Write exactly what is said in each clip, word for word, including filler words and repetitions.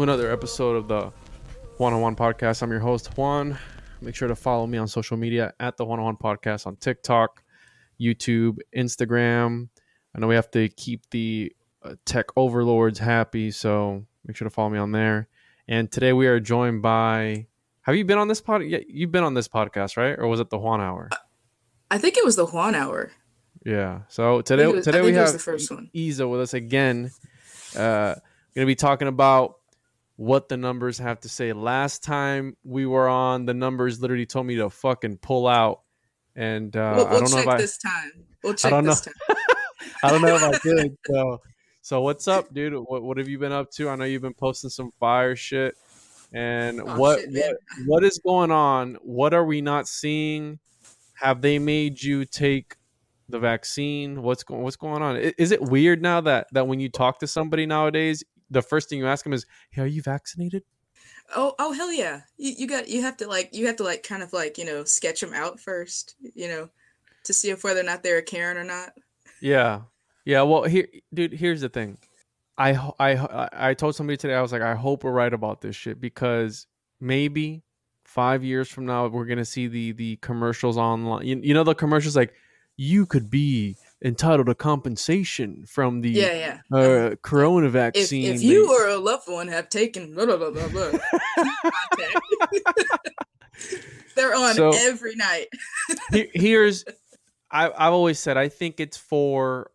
Another episode of the Juan on Juan podcast. I'm your host, Juan. Make sure to follow me on social media at the Juan on Juan podcast on TikTok, YouTube, Instagram. I know we have to keep the uh, tech overlords happy, so make sure to follow me on there. And today we are joined by... Have you been on this pod? Yeah, you've been on this podcast, right? Or was it the Juan Hour? I think it was the Juan Hour. Yeah. So today, I think it was, today I think we it was have the first one. Isa with us again. Uh, going to be talking about what the numbers have to say. Last time we were on, the numbers literally told me to fucking pull out, and uh, we'll, we'll I don't know if I this time. We'll check I don't this know. time. I don't know if I did. So, so what's up, dude? What what have you been up to? I know you've been posting some fire shit. And oh, what, shit, what what is going on? What are we not seeing? Have they made you take the vaccine? What's going What's going on? Is it weird now that that when you talk to somebody nowadays, the first thing you ask them is, "Hey, are you vaccinated?" Oh, oh, hell yeah! You, you got, you have to like, you have to like, kind of like, you know, sketch them out first, you know, to see if whether or not they're a Karen or not. Yeah, yeah. Well, here, dude. Here's the thing. I, I, I told somebody today. I was like, I hope we're right about this shit, because maybe five years from now we're gonna see the the commercials online. You, you know, the commercials like, you could be entitled to compensation from the yeah, yeah. Uh, corona vaccine. If, if you they... or a loved one have taken blah, blah, blah, blah, blah. They're on so, every night. Here's, I, I've always said, I think it's for,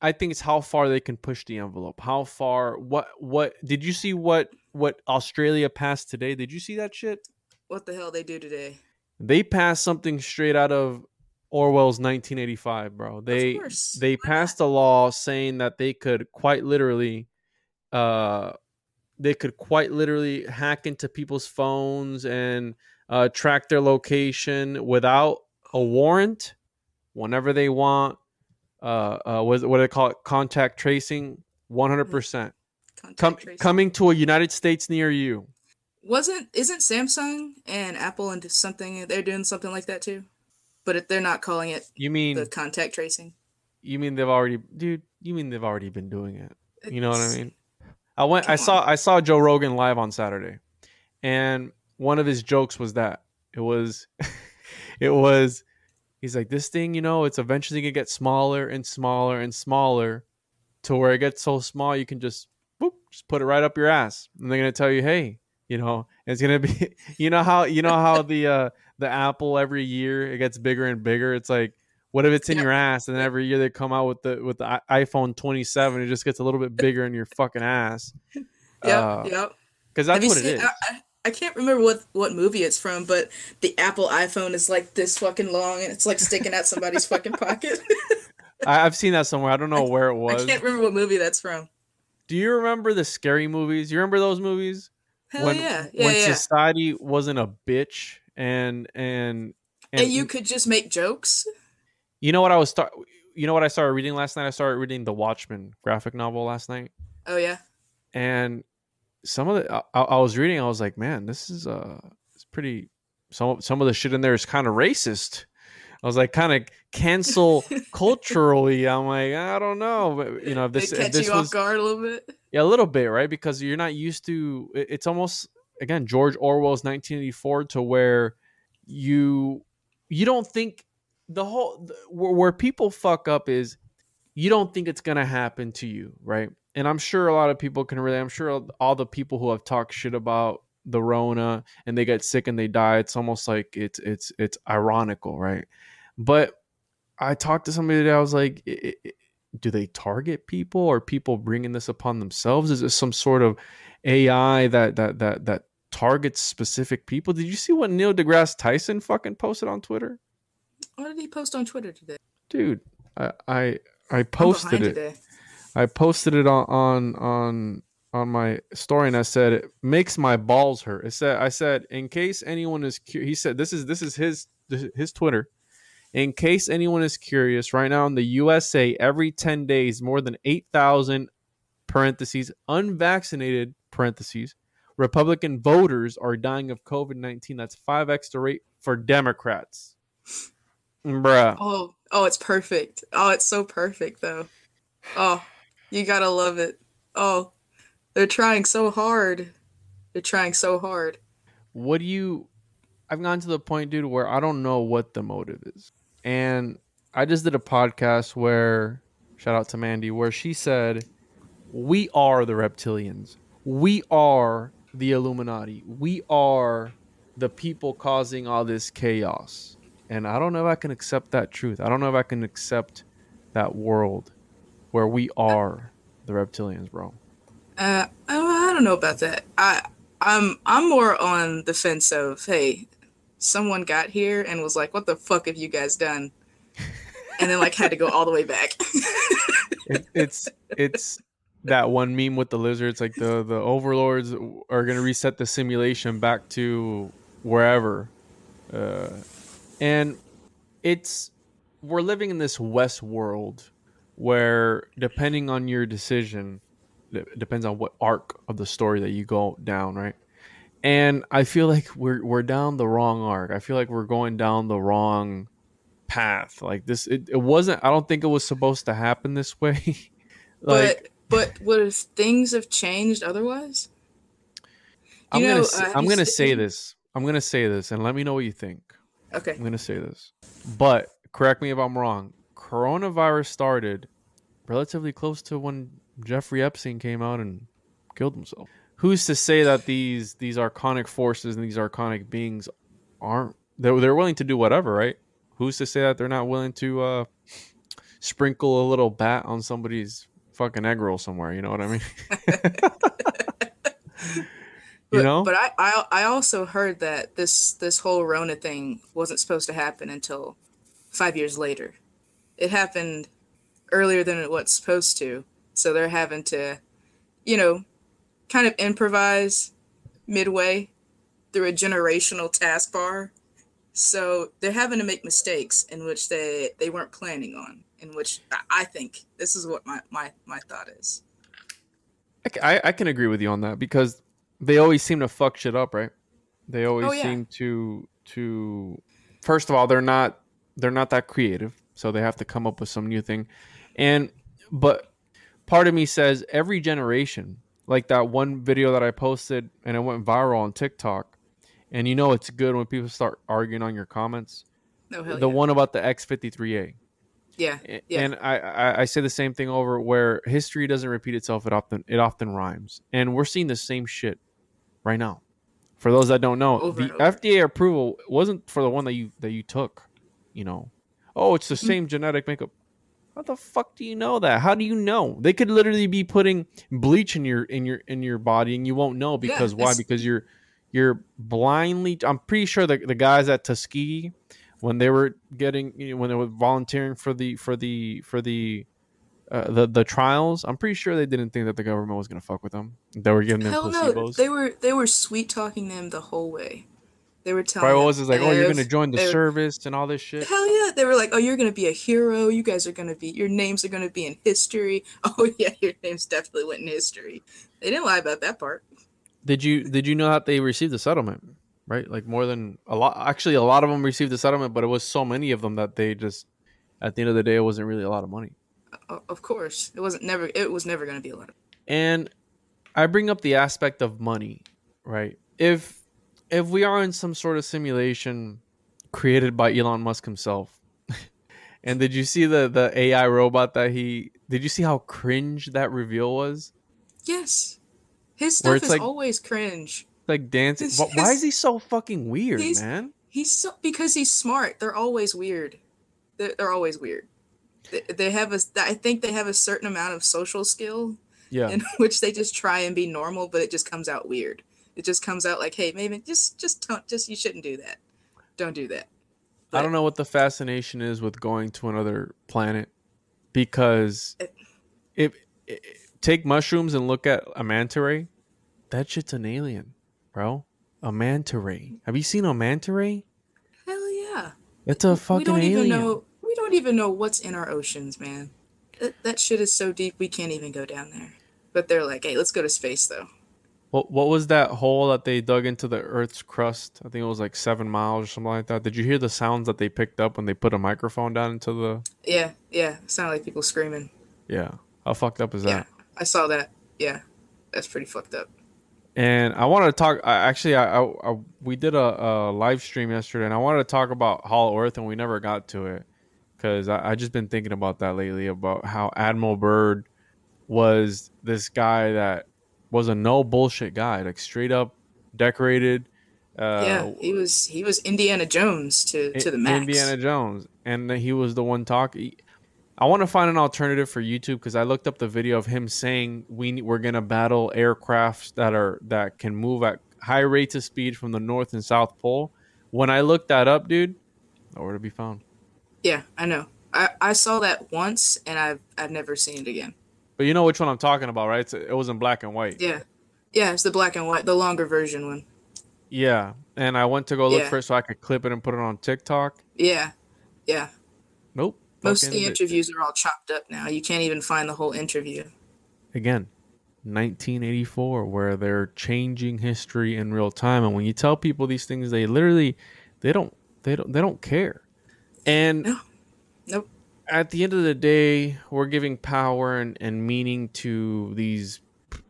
I think it's how far they can push the envelope. How far, what, what, did you see what, what Australia passed today? Did you see that shit? What the hell they do today? They passed something straight out of Orwell's nineteen eighty-five, bro. They they passed a law saying that they could quite literally, uh, they could quite literally hack into people's phones and uh, track their location without a warrant, whenever they want. Uh, uh, what, what do they call it? Contact tracing, one hundred percent. Com- tracing. Coming to a United States near you. Wasn't isn't Samsung and Apple and something? They're doing something like that too. But if they're not calling it, you mean the contact tracing? You mean they've already, dude? You mean they've already been doing it? It's, you know what I mean? I went, I saw, on. I saw Joe Rogan live on Saturday, and one of his jokes was that it was, it was, he's like, this thing, you know, it's eventually gonna get smaller and smaller and smaller, to where it gets so small you can just, boop, just put it right up your ass, and they're gonna tell you, hey, you know, it's gonna be, you know how, you know how the. Uh, the Apple every year it gets bigger and bigger. It's like, what if it's in yeah. your ass? And then every year they come out with the with the iPhone twenty-seven, it just gets a little bit bigger in your fucking ass. Yeah, uh, yep. Because that's what seen, it is. I, I can't remember what, what movie it's from, but the Apple iPhone is like this fucking long and it's like sticking out somebody's fucking pocket. I, I've seen that somewhere. I don't know I, where it was. I can't remember what movie that's from. Do you remember the scary movies? You remember those movies? Hell when, yeah. yeah. When yeah. society wasn't a bitch and, and, and... And you could just make jokes? You know what I was... Start, you know what I started reading last night? I started reading the Watchmen graphic novel last night. Oh, yeah. And... Some of the I, I was reading, I was like, man, this is uh, it's pretty. Some some of the shit in there is kind of racist. I was like, kind of cancel culturally. I'm like, I don't know, but you know, if this they catch this you was, off guard a little bit. Yeah, a little bit, right? Because you're not used to. It's almost again George Orwell's nineteen eighty-four to where you you don't think the whole where, where people fuck up is you don't think it's gonna happen to you, right? And I'm sure a lot of people can relate. I'm sure all the people who have talked shit about the Rona and they get sick and they die. It's almost like it's it's it's ironical, right? But I talked to somebody today. I was like, it, it, do they target people or people bringing this upon themselves? Is this some sort of A I that that that that targets specific people? Did you see what Neil deGrasse Tyson fucking posted on Twitter? What did he post on Twitter today? Dude, I I, I posted it. Today. I posted it on, on on on my story and I said it makes my balls hurt. It said I said in case anyone is cu-, he said this is this is his his Twitter. In case anyone is curious, right now in the U S A, every ten days, more than eight thousand parentheses unvaccinated parentheses Republican voters are dying of COVID nineteen. That's five x the rate for Democrats. Bruh. Oh, oh, it's perfect. Oh, it's so perfect though. Oh. You gotta love it. Oh, they're trying so hard. They're trying so hard. What do you... I've gotten to the point, dude, where I don't know what the motive is. And I just did a podcast where... Shout out to Mandy, where she said, we are the reptilians. We are the Illuminati. We are the people causing all this chaos. And I don't know if I can accept that truth. I don't know if I can accept that world. Where we are the reptilians, bro. Uh, I don't know about that. I, I'm, I'm more on the fence of, hey, someone got here and was like, "What the fuck have you guys done?" And then like had to go all the way back. it, it's, it's that one meme with the lizard. It's like the the overlords are gonna reset the simulation back to wherever, uh, and it's we're living in this West world. Where depending on your decision, it depends on what arc of the story that you go down, right? And I feel like we're we're down the wrong arc. I feel like we're going down the wrong path. Like this, it, it wasn't. I don't think it was supposed to happen this way. Like, but but would things have changed otherwise? You I'm know, gonna uh, I'm gonna st- say this. I'm gonna say this, and let me know what you think. Okay. I'm gonna say this, but correct me if I'm wrong. Coronavirus started relatively close to when Jeffrey Epstein came out and killed himself. Who's to say that these these archonic forces and these archonic beings aren't they're, they're willing to do whatever, right? Who's to say that they're not willing to uh sprinkle a little bat on somebody's fucking egg roll somewhere, you know what I mean? But, you know? But I, I I also heard that this this whole Rona thing wasn't supposed to happen until five years later. It happened earlier than it was supposed to. So they're having to, you know, kind of improvise midway through a generational taskbar. So they're having to make mistakes in which they, they weren't planning on, in which I think this is what my, my, my thought is. I, I can agree with you on that because they always seem to fuck shit up, right? They always oh, yeah. seem to, to, first of all, they're not, they're not that creative. So they have to come up with some new thing. And, but part of me says every generation, like that one video that I posted and it went viral on TikTok. And you know, it's good when people start arguing on your comments. Oh, hell the yeah. one about the X fifty-three A. Yeah. yeah. And I, I, I say the same thing over where history doesn't repeat itself. It often, it often rhymes. And we're seeing the same shit right now. For those that don't know, over the F D A approval wasn't for the one that you, that you took, you know, oh, it's the same genetic makeup. How the fuck do you know that? How do you know? They could literally be putting bleach in your in your in your body and you won't know because yeah, why? Because you're you're blindly. I'm pretty sure the the guys at Tuskegee, when they were getting, you know, when they were volunteering for the for the for the uh, the the trials, I'm pretty sure they didn't think that the government was gonna fuck with them. They were giving them Hell placebos. No. They were they were sweet talking them the whole way. They were telling. Probably was like, oh, you're gonna join the service and all this shit. Hell yeah! They were like, oh, you're gonna be a hero. You guys are gonna be. Your names are gonna be in history. Oh yeah, your names definitely went in history. They didn't lie about that part. Did you Did you know that they received the settlement? Right, like more than a lot. Actually, a lot of them received the settlement, but it was so many of them that they just, at the end of the day, it wasn't really a lot of money. Uh, of course, it wasn't never. It was never gonna be a lot. And I bring up the aspect of money, right? If If we are in some sort of simulation created by Elon Musk himself, and did you see the, the A I robot that he... Did you see how cringe that reveal was? Yes. His stuff is like, always cringe. Like dancing. It's, why is he so fucking weird, he's, man? He's so... Because he's smart. They're always weird. They're, they're always weird. They, they have a... I think they have a certain amount of social skill, yeah, in which they just try and be normal, but it just comes out weird. It just comes out like, hey, maybe just, just don't, just you shouldn't do that. Don't do that. But I don't know what the fascination is with going to another planet, because it, if, if take mushrooms and look at a manta ray, that shit's an alien, bro. A manta ray. Have you seen a manta ray? Hell yeah! It's a fucking we don't even alien. Know, we don't even know what's in our oceans, man. That, that shit is so deep we can't even go down there. But they're like, hey, let's go to space though. What what was that hole that they dug into the Earth's crust? I think it was like seven miles or something like that. Did you hear the sounds that they picked up when they put a microphone down into the... Yeah, yeah. It sounded like people screaming. Yeah. How fucked up is yeah, that? I saw that. Yeah. That's pretty fucked up. And I wanted to talk... I, actually, I, I, I we did a, a live stream yesterday, and I wanted to talk about Hollow Earth, and we never got to it. Because I, I just been thinking about that lately, about how Admiral Byrd was this guy that... was a no bullshit guy, like straight up decorated. Uh, yeah, he was he was Indiana Jones to, to the max. Indiana Jones, and he was the one talking. I want to find an alternative for YouTube, because I looked up the video of him saying we we're gonna battle aircrafts that are that can move at high rates of speed from the North and South Pole. When I looked that up, dude, nowhere to be found. Yeah, I know. I, I saw that once, and I've I've never seen it again. But you know which one I'm talking about, right? It's, it was in black and white. Yeah. Yeah, it's the black and white, the longer version one. Yeah. And I went to go look yeah. for it so I could clip it and put it on TikTok. Yeah. Yeah. Nope. Most Fucking of the interviews it. are all chopped up now. You can't even find the whole interview. Again, nineteen eighty-four, where they're changing history in real time. And when you tell people these things, they literally, they don't, they don't, they don't care. And... No. Nope. At the end of the day, we're giving power and, and meaning to these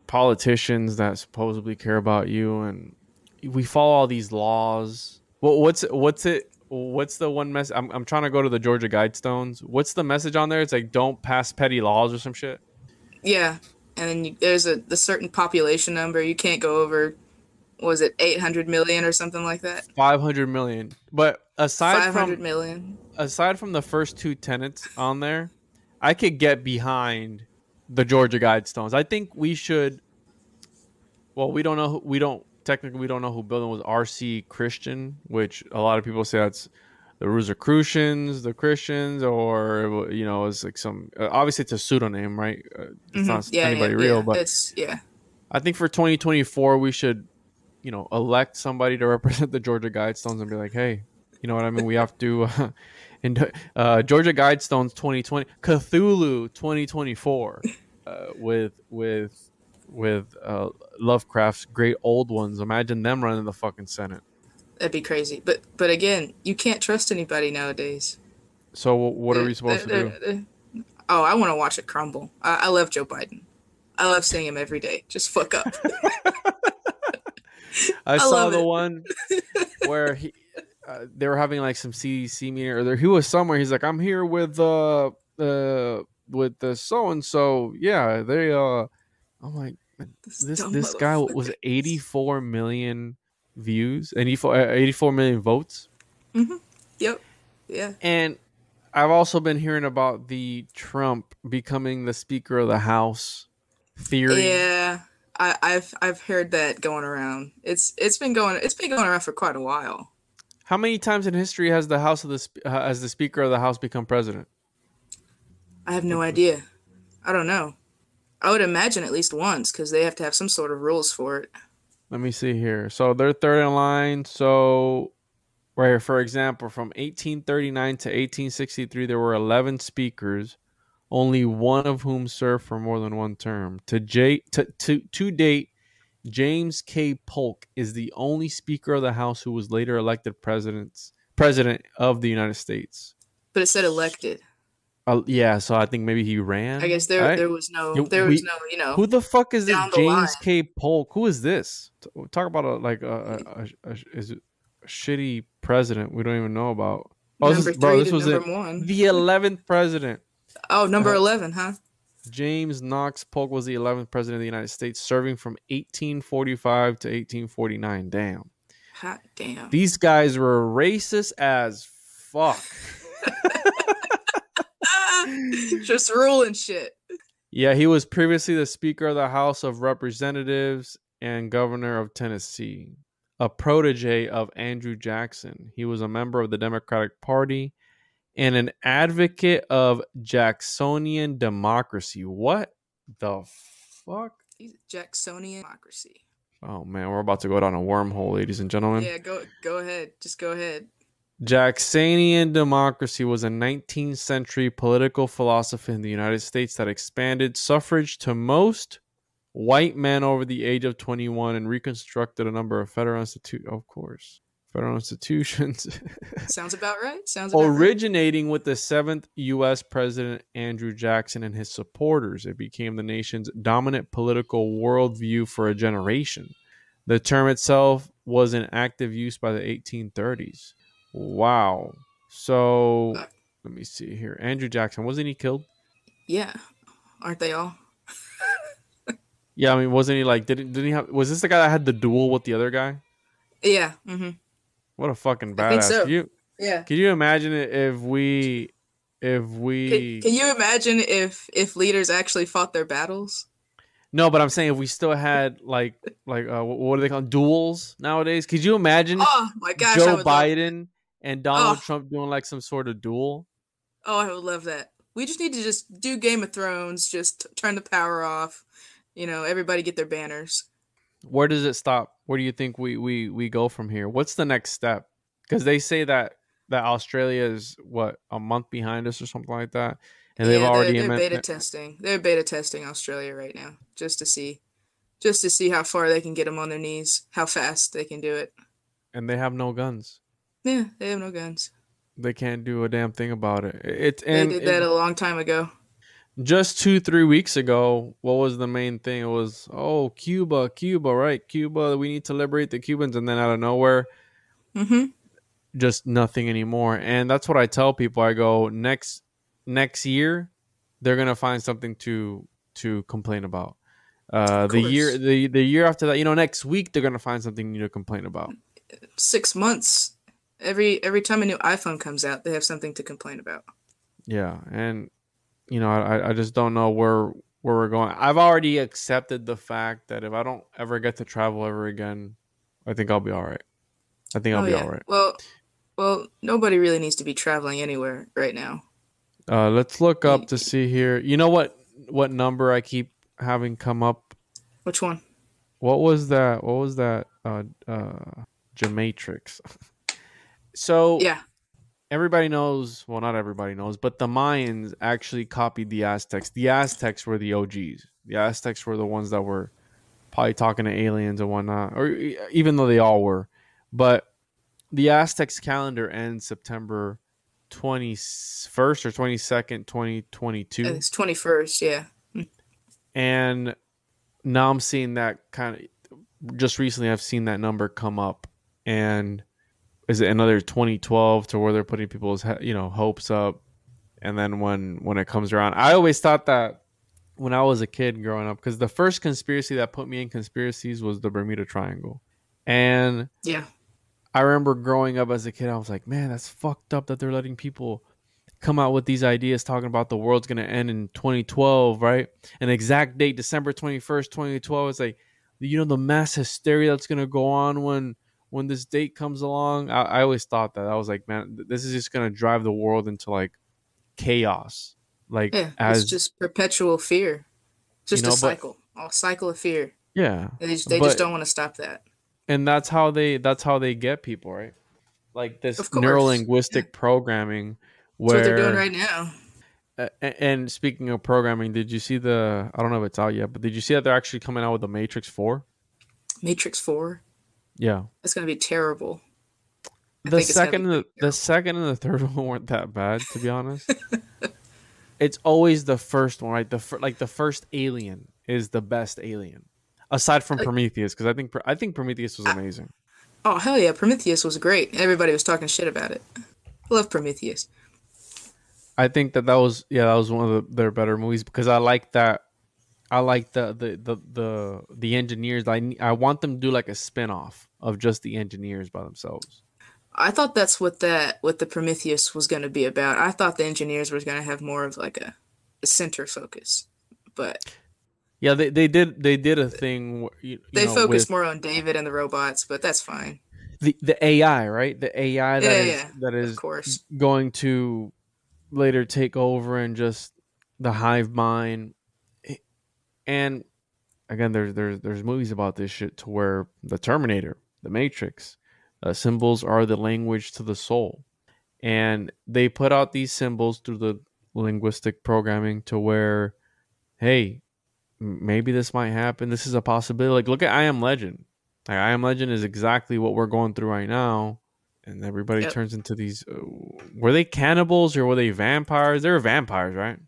politicians that supposedly care about you, and we follow all these laws. Well, what's what's it? What's the one message? I'm I'm trying to go to the Georgia Guidestones. What's the message on there? It's like, don't pass petty laws or some shit. Yeah, and then you, there's a, a certain population number you can't go over. Was it eight hundred million or something like that? five hundred million, but aside five hundred from million. Aside from the first two tenets on there, I could get behind the Georgia Guidestones. I think we should. Well, we don't know. Who, we don't technically we don't know who built it. Was R C Christian, which a lot of people say that's the Rosicrucians, the Christians, or you know, it's like some. Uh, obviously, it's a pseudonym, right? Uh, it's mm-hmm. not yeah, anybody yeah, real, yeah. but it's, yeah. I think for twenty twenty-four, we should, you know, elect somebody to represent the Georgia Guidestones and be like, hey, you know what I mean? We have to, uh, and uh, Georgia Guidestones twenty twenty, Cthulhu twenty twenty-four, uh, with with with uh, Lovecraft's great old ones. Imagine them running the fucking Senate. That'd be crazy. But but again, you can't trust anybody nowadays. So what are we supposed they're, to they're, do? They're, oh, I want to watch it crumble. I, I love Joe Biden. I love seeing him every day. Just fuck up. I, I saw the it. one where he, uh, they were having like some C D C meeting, or there, he was somewhere. He's like, "I'm here with uh, uh with the so and so." Yeah, they uh, I'm like, this this, this guy was eighty-four million views and eighty-four million votes. Mm-hmm. Yep. Yeah. And I've also been hearing about the Trump becoming the Speaker of the House theory. Yeah. I, I've I've heard that going around. It's it's been going it's been going around for quite a while. How many times in history has the House of the uh, as the Speaker of the House become president? I have no idea. I don't know. I would imagine at least once, because they have to have some sort of rules for it. Let me see here. So they're third in line. So right here, for example, from eighteen thirty-nine to eighteen sixty-three, there were eleven speakers, only one of whom served for more than one term. To, J- to, to, to date, James K. Polk is the only Speaker of the House who was later elected president, president of the United States. But it said elected. Uh, yeah, so I think maybe he ran. I guess there right? there was no there was we, no you know. Who the fuck is this James K. Polk? Who is this? Talk about a, like a, a, a, a is it a shitty president we don't even know about. Oh, number this is, bro, three this to was number it. One. The eleventh president. Oh, number uh, eleven, huh? James Knox Polk was the eleventh president of the United States, serving from eighteen forty-five to eighteen forty-nine. Damn. Hot damn. These guys were racist as fuck. Just ruling shit. Yeah, he was previously the Speaker of the House of Representatives and Governor of Tennessee, a protege of Andrew Jackson. He was a member of the Democratic Party and an advocate of Jacksonian democracy. What the fuck? Jacksonian democracy. Oh, man, we're about to go down a wormhole, ladies and gentlemen. Yeah, go go ahead. Just go ahead. Jacksonian democracy was a nineteenth century political philosophy in the United States that expanded suffrage to most white men over the age of twenty-one and reconstructed a number of federal institutions. Of course, federal institutions. Sounds about right. Sounds about originating right. with the seventh U S President Andrew Jackson and his supporters. It became the nation's dominant political worldview for a generation. The term itself was in active use by the eighteen thirties. Wow. So let me see here. Andrew Jackson, wasn't he killed? Yeah. Aren't they all? Yeah, I mean, wasn't he like didn't didn't he have was this the guy that had the duel with the other guy? Yeah. Mm-hmm. What a fucking badass. I think so. Can you, yeah. Can you imagine if we if we can, can you imagine if if leaders actually fought their battles? No, but I'm saying if we still had like like uh, what do they call them? Duels nowadays? Could you imagine oh, my gosh, Joe Biden love- and Donald oh. Trump doing like some sort of duel? Oh, I would love that. We just need to just do Game of Thrones, just turn the power off. You know, everybody get their banners. Where does it stop? Where do you think we we, we go from here? What's the next step? Because they say that, that Australia is, what, a month behind us or something like that? And they've yeah, already they're, they're beta it. testing. They're beta testing Australia right now just to see, just to see how far they can get them on their knees, how fast they can do it. And they have no guns. Yeah, they have no guns. They can't do a damn thing about it. It and, they did that it, a long time ago. Just two, three weeks ago, what was the main thing? It was, oh, Cuba, Cuba, right? Cuba, we need to liberate the Cubans. And then out of nowhere, mm-hmm. just nothing anymore. And that's what I tell people. I go, next. Next year, they're gonna find something to to complain about. Uh, the year the, the year after that, you know, next week they're gonna find something new to complain about. Six months, every every time a new iPhone comes out, they have something to complain about. Yeah, and you know, I I just don't know where where we're going. I've already accepted the fact that if I don't ever get to travel ever again, I think I'll be all right. I think I'll oh, be yeah. all right. Well, well, nobody really needs to be traveling anywhere right now. Uh, let's look up to see here. You know what, what number I keep having come up? Which one? What was that? What was that? Uh, uh, Matrix. So yeah, everybody knows. Well, not everybody knows, but the Mayans actually copied the Aztecs. The Aztecs were the O Gs. The Aztecs were the ones that were probably talking to aliens and whatnot, or even though they all were. But the Aztecs calendar ends September twenty-first or twenty-second, twenty twenty-two. It's twenty-first, yeah. And now I'm seeing that kind of just recently I've seen that number come up. And is it another twenty twelve to where they're putting people's, you know, hopes up? And then when, when it comes around, I always thought that when I was a kid growing up, because the first conspiracy that put me in conspiracies was the Bermuda Triangle. And yeah. I remember growing up as a kid, I was like, man, that's fucked up that they're letting people come out with these ideas talking about the world's going to end in twenty twelve, right? An exact date, December twenty-first, twenty twelve. It's like, you know, the mass hysteria that's going to go on when when this date comes along. I, I always thought that. I was like, man, this is just going to drive the world into like chaos. Like yeah, as, it's just perpetual fear. Just you know, a cycle, but, a cycle of fear. Yeah. They just, they but, just don't want to stop that. And that's how they that's how they get people, right? Like this neurolinguistic yeah. programming. Where, that's what they're doing right now. Uh, and, and speaking of programming, did you see the? I don't know if it's out yet, but did you see that they're actually coming out with the Matrix four? Matrix four. Yeah, it's gonna be terrible. I the second, the, terrible. the second and the third one weren't that bad, to be honest. It's always the first one, right? The fir- like the first Alien is the best Alien, aside from like, Prometheus, because I think I think Prometheus was amazing. I, oh hell yeah, Prometheus was great. Everybody was talking shit about it. I love Prometheus. I think that that was yeah that was one of the, their better movies because I like that I like the the the the, the engineers. I I want them to do like a spin-off of just the engineers by themselves. I thought that's what that what the Prometheus was going to be about. I thought the engineers were going to have more of like a, a center focus, but yeah, they, they did they did a thing. Where, you, they you know, focused with, more on David and the robots, but that's fine. The the A I, right? The A I that yeah, is, yeah. that is of course going to later take over and just the hive mind. And again, there's there's there's movies about this shit to where the Terminator, the Matrix, uh, symbols are the language to the soul, and they put out these symbols through the linguistic programming to where, hey, maybe this might happen. This is a possibility. Like look at I Am Legend. Like I Am Legend is exactly what we're going through right now. And everybody yep. turns into these. Uh, were they cannibals or were they vampires? They were vampires, right?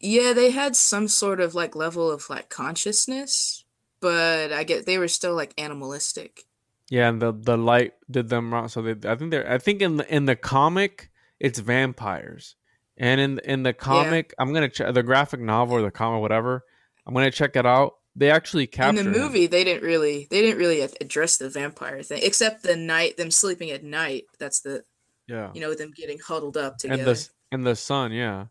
Yeah, they had some sort of like level of like consciousness, but I get they were still like animalistic. Yeah, and the, the light did them wrong. So they, I think they're. I think in the, in the comic, it's vampires, and in in the comic, yeah. I'm gonna check the graphic novel or the comic, whatever. I'm gonna check it out. They actually captured. In the movie, him. they didn't really they didn't really address the vampire thing, except the night them sleeping at night. That's the yeah, you know, them getting huddled up together. And the and the sun, yeah.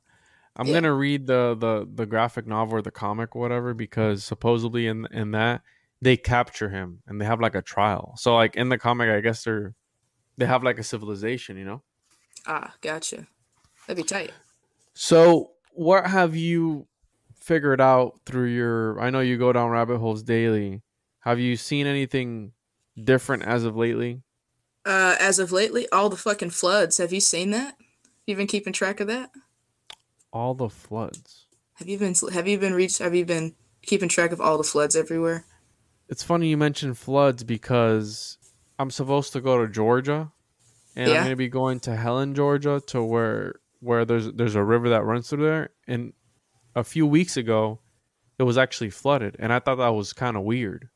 I'm yeah. gonna read the, the the graphic novel or the comic, or whatever, because supposedly in in that they capture him and they have like a trial. So like in the comic, I guess they're they have like a civilization, you know. Ah, gotcha. That'd be tight. So what have you figured out through your I know you go down rabbit holes daily. Have you seen anything different as of lately? Uh as of lately, all the fucking floods. Have you seen that? You been keeping track of that? All the floods. Have you been have you been reached have you been keeping track of all the floods everywhere? It's funny you mentioned floods because I'm supposed to go to Georgia and yeah. I'm going to be going to Helen, Georgia to where where there's there's a river that runs through there, and a few weeks ago, it was actually flooded, and I thought that was kind of weird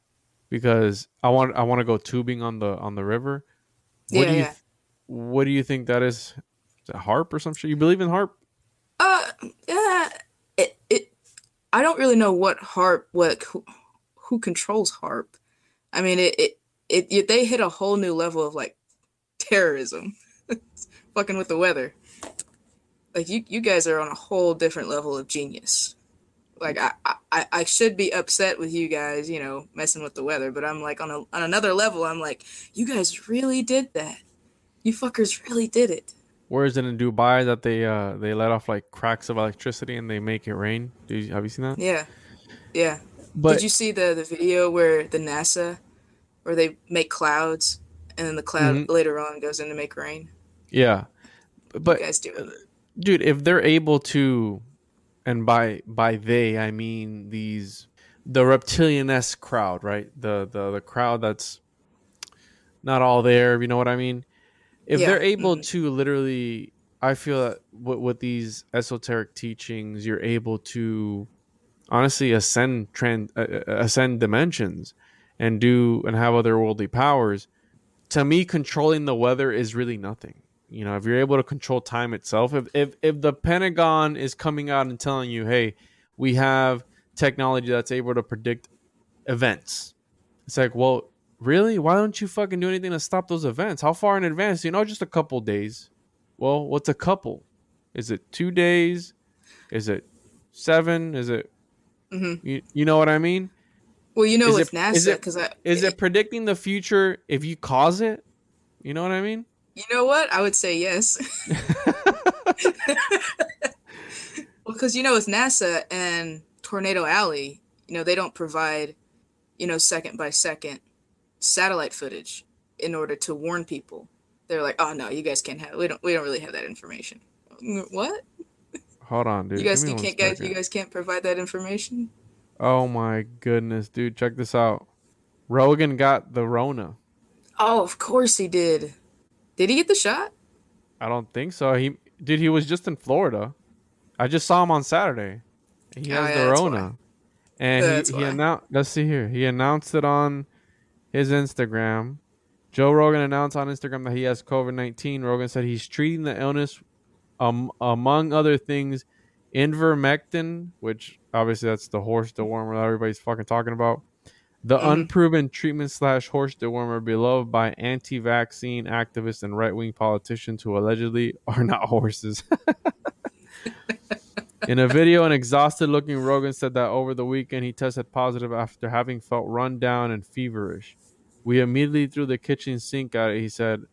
because I want I want to go tubing on the on the river. What yeah, do you yeah. What do you think that is? Is it HARP or some shit? You believe in HARP? Uh, yeah. It, it I don't really know what HARP. What who, who controls HARP? I mean, it, it it it they hit a whole new level of like terrorism, fucking with the weather. Like you, you guys are on a whole different level of genius. Like I, I, I should be upset with you guys, you know, messing with the weather, but I'm like on a on another level. I'm like, you guys really did that. You fuckers really did it. Where is it in Dubai that they uh they let off like cracks of electricity and they make it rain? Do you, have you seen that? Yeah, yeah. But did you see the the video where the NASA, where they make clouds and then the cloud mm-hmm. later on goes in to make rain? Yeah, but you guys do it. Dude, if they're able to, and by by they I mean these the reptilian-esque crowd, right? The the the crowd that's not all there, you know what I mean? If yeah. they're able mm-hmm. to literally, I feel that with, with these esoteric teachings, you're able to honestly ascend trans, uh, ascend dimensions and do and have otherworldly powers. To me, controlling the weather is really nothing. You know, if you're able to control time itself, if, if if the Pentagon is coming out and telling you, hey, we have technology that's able to predict events. It's like, well, really? Why don't you fucking do anything to stop those events? How far in advance? You know, just a couple days. Well, what's a couple? Is it two days? Is it seven? Is it, mm-hmm. you, you know what I mean? Well, you know, is it's it, NASA because I is it, it predicting the future if you cause it? You know what I mean? You know what? I would say yes. Well, because, you know, it's NASA and Tornado Alley, you know, they don't provide, you know, second by second satellite footage in order to warn people. They're like, oh, no, you guys can't have it. We don't we don't really have that information. What? Hold on, dude. You guys, you can't, guys, you guys can't provide that information? Oh, my goodness, dude. Check this out. Rogan got the Rona. Oh, of course he did. Did he get the shot? I don't think so. He Dude, he was just in Florida. I just saw him on Saturday. He has oh, yeah, the Rona. And that's he, he announced, let's see here. He announced it on his Instagram. Joe Rogan announced on Instagram that he has COVID nineteen. Rogan said he's treating the illness, um, among other things, ivermectin, which obviously that's the horse dewormer that everybody's fucking talking about. The mm-hmm. unproven treatment slash horse dewormer beloved by anti-vaccine activists and right-wing politicians who allegedly are not horses. In a video, an exhausted-looking Rogan said that over the weekend he tested positive after having felt run down and feverish. We immediately threw the kitchen sink at it, he said.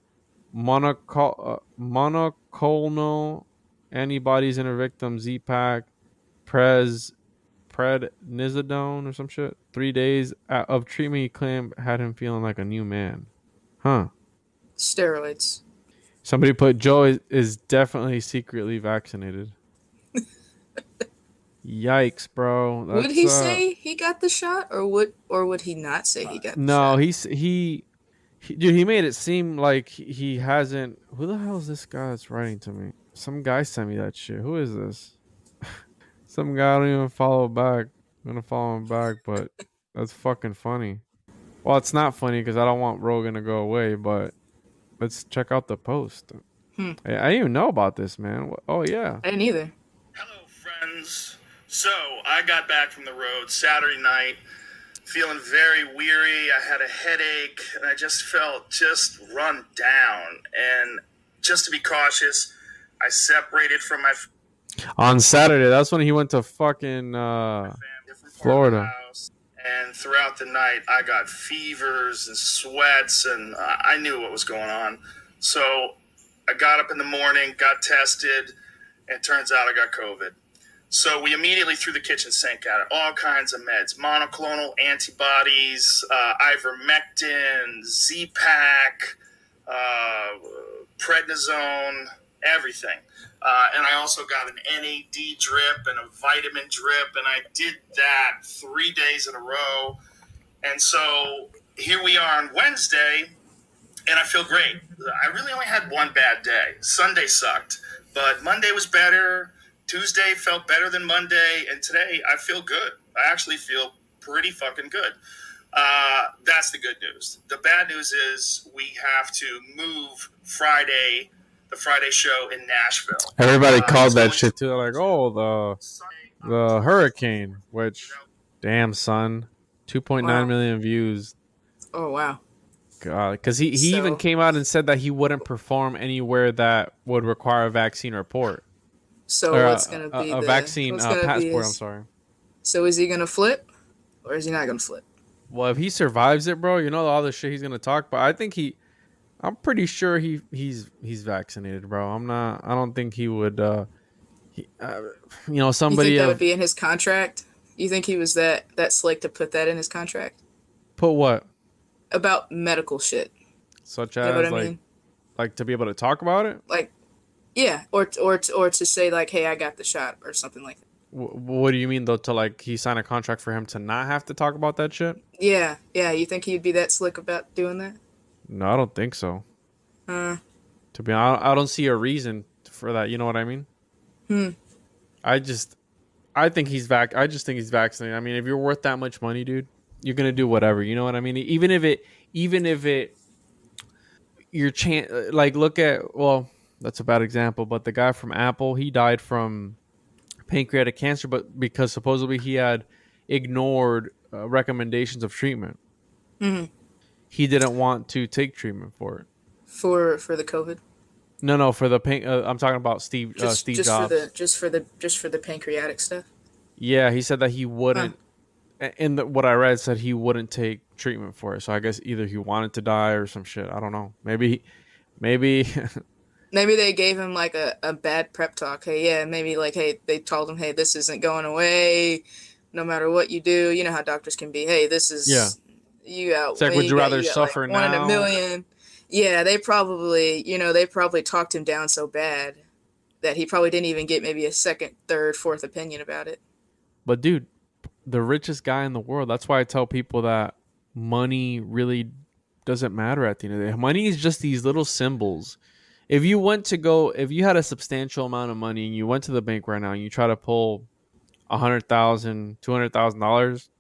Monoco- uh, monoclonal antibodies in a victim, Z-Pack, Prez... prednisone or some shit. Three days of treatment, he claimed, had him feeling like a new man. Huh. Steroids. Somebody put Joe is, is definitely secretly vaccinated. Yikes, bro. That's, would he uh, say he got the shot, or would or would he not say he got the no, shot? No, he, he he dude, he made it seem like he hasn't. Who the hell is this guy that's writing to me? Some guy sent me that shit. Who is this? Some guy I don't even follow back. I'm going to follow him back, but that's fucking funny. Well, it's not funny because I don't want Rogan to go away, but let's check out the post. Hmm. I, I didn't even know about this, man. Oh, yeah. I didn't either. Hello, friends. So I got back from the road Saturday night feeling very weary. I had a headache, and I just felt just run down. And just to be cautious, I separated from my... On Saturday, that's when he went to fucking uh, Florida. And throughout the night, I got fevers and sweats, and I knew what was going on. So I got up in the morning, got tested, and turns out I got COVID. So we immediately threw the kitchen sink at it. All kinds of meds, monoclonal antibodies, uh, ivermectin, Z-Pack, uh, prednisone, everything. Uh, and I also got an N A D drip and a vitamin drip, and I did that three days in a row. And so here we are on Wednesday, and I feel great. I really only had one bad day. Sunday sucked, but Monday was better. Tuesday felt better than Monday, and today I feel good. I actually feel pretty fucking good. Uh, that's the good news. The bad news is we have to move Friday The Friday show in Nashville. Everybody uh, called that shit too. They're like, oh, the the hurricane, which, damn, son, two point nine wow. million views. Oh, wow. God, because he, he so, even came out and said that he wouldn't perform anywhere that would require a vaccine report. So or what's going to be a, a the, vaccine uh, passport? His, I'm sorry. So is he going to flip, or is he not going to flip? Well, if he survives it, bro, you know all the shit he's going to talk about. I think he... I'm pretty sure he he's he's vaccinated, bro. I'm not. I don't think he would. Uh, he, uh, you know, somebody you think that of, would be in his contract. You think he was that that slick to put that in his contract? Put what? About medical shit. Such as you know what I like, mean? Like to be able to talk about it. Like, yeah, or or or to say like, hey, I got the shot or something like that. W- what do you mean though? To like, he signed a contract for him to not have to talk about that shit. Yeah, yeah. You think he'd be that slick about doing that? No, I don't think so. Uh, to be honest, I don't see a reason for that. You know what I mean? Hmm. I just, I think he's vac. I just think he's vaccinated. I mean, if you're worth that much money, dude, you're gonna do whatever. You know what I mean? Even if it, even if it, your chance. Like, look at. Well, that's a bad example, but the guy from Apple, he died from pancreatic cancer, but because supposedly he had ignored uh, recommendations of treatment. Mm-hmm. He didn't want to take treatment for it. For for the COVID? No, no, for the pan- uh, I'm talking about Steve just, uh, Steve just Jobs. For the, just for the just for the pancreatic stuff. Yeah, he said that he wouldn't. Huh. And the, what I read said he wouldn't take treatment for it. So I guess either he wanted to die or some shit. I don't know. Maybe, maybe. Maybe they gave him like a, a bad prep talk. Hey, yeah, maybe like, hey, they told him, hey, this isn't going away. No matter what you do, you know how doctors can be. Hey, this is, yeah. you out. It's like, would you, you rather got, you suffer got, like, now? One in a million. Yeah, they probably, you know, they probably talked him down so bad that he probably didn't even get maybe a second, third, fourth opinion about it. But dude, the richest guy in the world. That's why I tell people that money really doesn't matter at the end of the day. Money is just these little symbols. If you went to go, if you had a substantial amount of money and you went to the bank right now and you try to pull a hundred thousand, two hundred thousand dollars,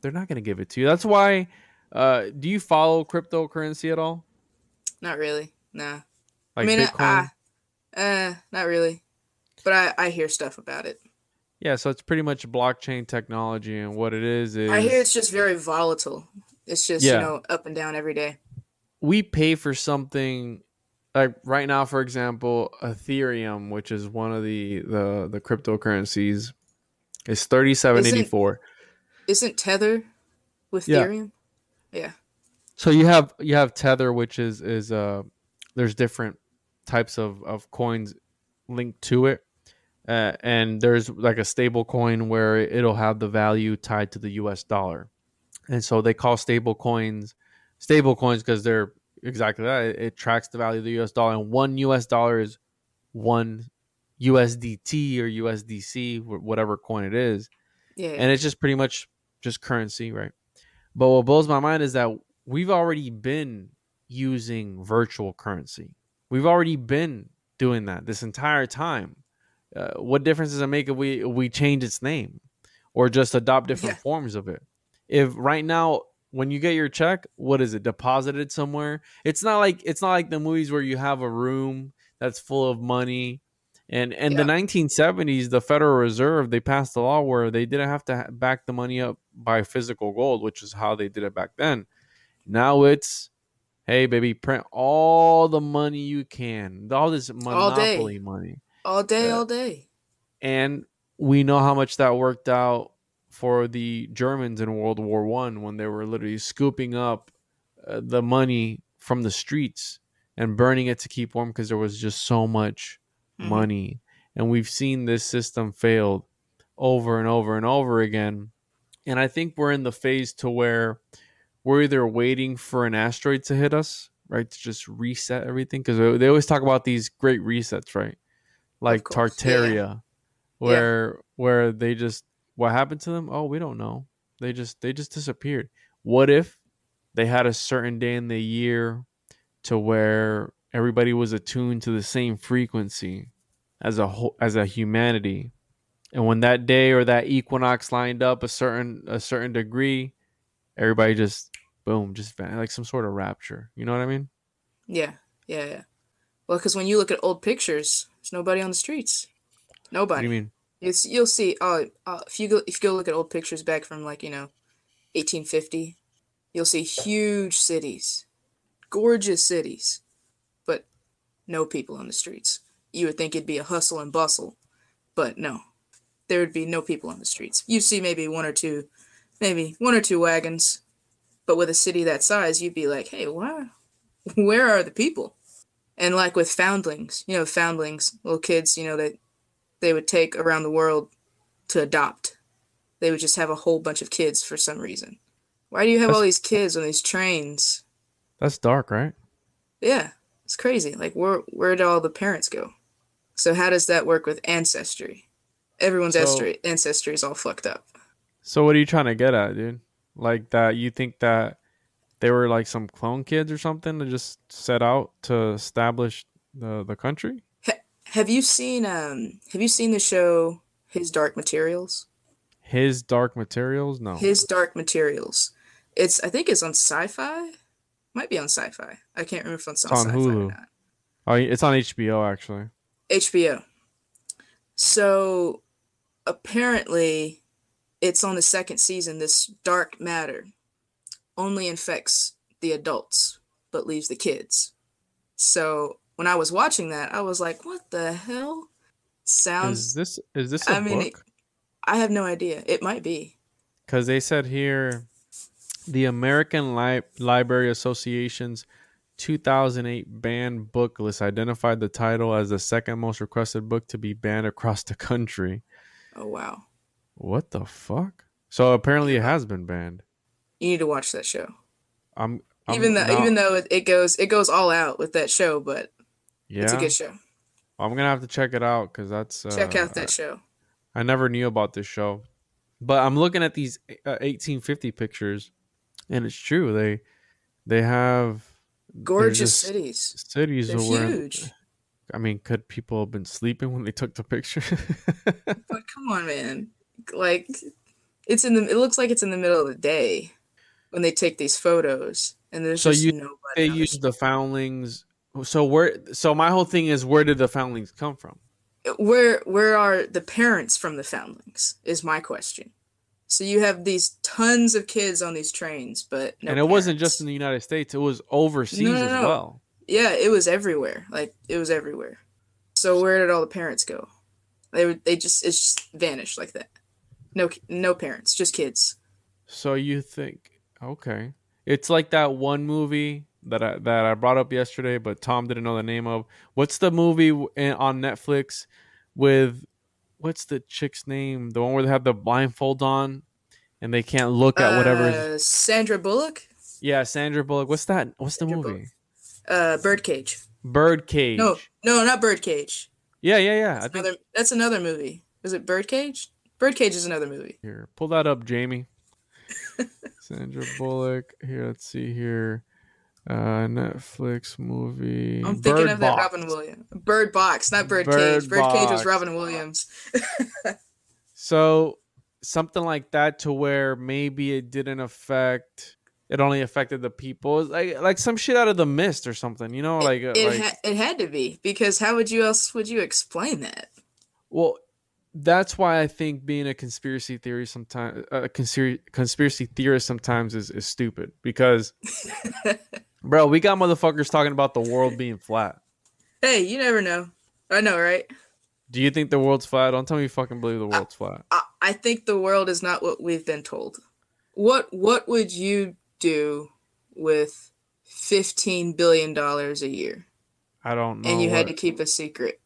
they're not going to give it to you. That's why. Uh, do you follow cryptocurrency at all? Not really. Nah. Like I mean, Bitcoin? I, uh, not really. But I, I hear stuff about it. Yeah, so it's pretty much blockchain technology, and what it is is... I hear it's just very volatile. It's just, yeah. you know, up and down every day. We pay for something, like right now, for example, Ethereum, which is one of the, the, the cryptocurrencies, is thirty-seven dollars and eighty-four cents. Isn't, isn't Tether with Ethereum? Yeah. yeah. So you have you have Tether, which is, is uh, there's different types of, of coins linked to it. Uh, and there's like a stable coin where it'll have the value tied to the U S dollar. And so they call stable coins stable coins because they're exactly that. It, it tracks the value of the U S dollar. And one U S dollar is one U S D T or U S D C, whatever coin it is. Yeah. And it's just pretty much just currency, right? But what blows my mind is that we've already been using virtual currency. We've already been doing that this entire time. Uh, what difference does it make if we we change its name or just adopt different yeah. forms of it? If right now, when you get your check, what is it? Deposited somewhere? It's not like it's not like the movies where you have a room that's full of money. And in yeah. the nineteen seventies, the Federal Reserve, they passed a law where they didn't have to back the money up by physical gold, which is how they did it back then. Now it's, hey, baby, print all the money you can. All this monopoly all money. All day, uh, all day. And we know how much that worked out for the Germans in World War One when they were literally scooping up uh, the money from the streets and burning it to keep warm because there was just so much mm-hmm. money. And we've seen this system failed over and over and over again. And I think we're in the phase to where we're either waiting for an asteroid to hit us, right, to just reset everything. Because they always talk about these great resets, right? Like Tartaria, yeah. where yeah. where they just, what happened to them? Oh, we don't know. They just they just disappeared. What if they had a certain day in the year to where everybody was attuned to the same frequency as a whole, as a humanity, and when that day or that equinox lined up a certain a certain degree, everybody just boom, just like some sort of rapture. You know what I mean? Yeah, yeah, yeah. Well, because when you look at old pictures. Nobody on the streets. Nobody. What do you mean? It's, you'll see. Uh, uh, if you go, if you go look at old pictures back from like you know, eighteen fifty, you'll see huge cities, gorgeous cities, but no people on the streets. You would think it'd be a hustle and bustle, but no, there would be no people on the streets. You see maybe one or two, maybe one or two wagons, but with a city that size, you'd be like, hey, why? Where are the people? And like with foundlings, you know, foundlings, little kids, you know, that they, they would take around the world to adopt. They would just have a whole bunch of kids for some reason. Why do you have that's, all these kids on these trains? That's dark, right? Yeah, it's crazy. Like, where where do all the parents go? So how does that work with ancestry? Everyone's so, ancestry, ancestry is all fucked up. So what are you trying to get at, dude? Like that you think that... They were like some clone kids or something that just set out to establish the, the country. Ha- have you seen um have you seen the show His Dark Materials? His Dark Materials? No. His Dark Materials. It's I think it's on Sci-Fi. Might be on Sci-Fi. I can't remember if it's on, it's on Sci-Fi Hulu. Or not. Oh, it's on H B O actually. H B O. So apparently it's on the second season, this dark matter. Only infects the adults, but leaves the kids. So when I was watching that, I was like, what the hell? Sounds... Is this, is this a I mean, book? It, I have no idea. It might be. Because they said here, the American Li- Library Association's two thousand eight banned book list identified the title as the second most requested book to be banned across the country. Oh, wow. What the fuck? So apparently it has been banned. You need to watch that show. I'm, I'm even though no. even though it, it goes it goes all out with that show, but yeah. It's a good show. I'm gonna have to check it out because that's uh, check out that I, show. I never knew about this show, but I'm looking at these uh, eighteen fifty pictures, and it's true they they have gorgeous cities. Cities are huge. Where, I mean, could people have been sleeping when they took the picture? But come on, man! Like it's in the. It looks like it's in the middle of the day when they take these photos, and there's so just you, nobody. They use the foundlings. So where? So my whole thing is, where did the foundlings come from? Where Where are the parents from the foundlings? Is my question. So you have these tons of kids on these trains, but no and it parents. Wasn't just in the United States; it was overseas no, no, as no. well. Yeah, it was everywhere. Like it was everywhere. So where did all the parents go? They would. They just it just vanished like that. No, no parents, just kids. So you think? Okay, it's like that one movie that I that I brought up yesterday, but Tom didn't know the name of. What's the movie on Netflix with what's the chick's name? The one where they have the blindfold on and they can't look at whatever. Uh, Sandra Bullock. Yeah, Sandra Bullock. What's that? What's Sandra the movie? Bullock. Uh, Birdcage. Birdcage. No, no, not Birdcage. Yeah, yeah, yeah. That's, I think... another, that's another movie. Is it Birdcage? Birdcage is another movie. Here, pull that up, Jamie. Sandra Bullock. Here, let's see here. Uh, Netflix movie. I'm thinking Bird of that Box. Robin Williams. Bird Box, not Bird, Bird Cage. Bird Box. Cage was Robin Williams. So something like that, to where maybe it didn't affect. It only affected the people, like like some shit out of The Mist or something. You know, like it, it, like, ha- it had to be, because how would you else would you explain that? Well. That's why I think being a conspiracy theory sometimes a conspiracy conspiracy theorist sometimes is, is stupid, because bro, we got motherfuckers talking about the world being flat. Hey, you never know. I know, right? Do you think the world's flat? Don't tell me you fucking believe the world's I, flat. I, I think the world is not what we've been told. What what would you do with fifteen billion dollars a year? I don't know. And you what... had to keep a secret.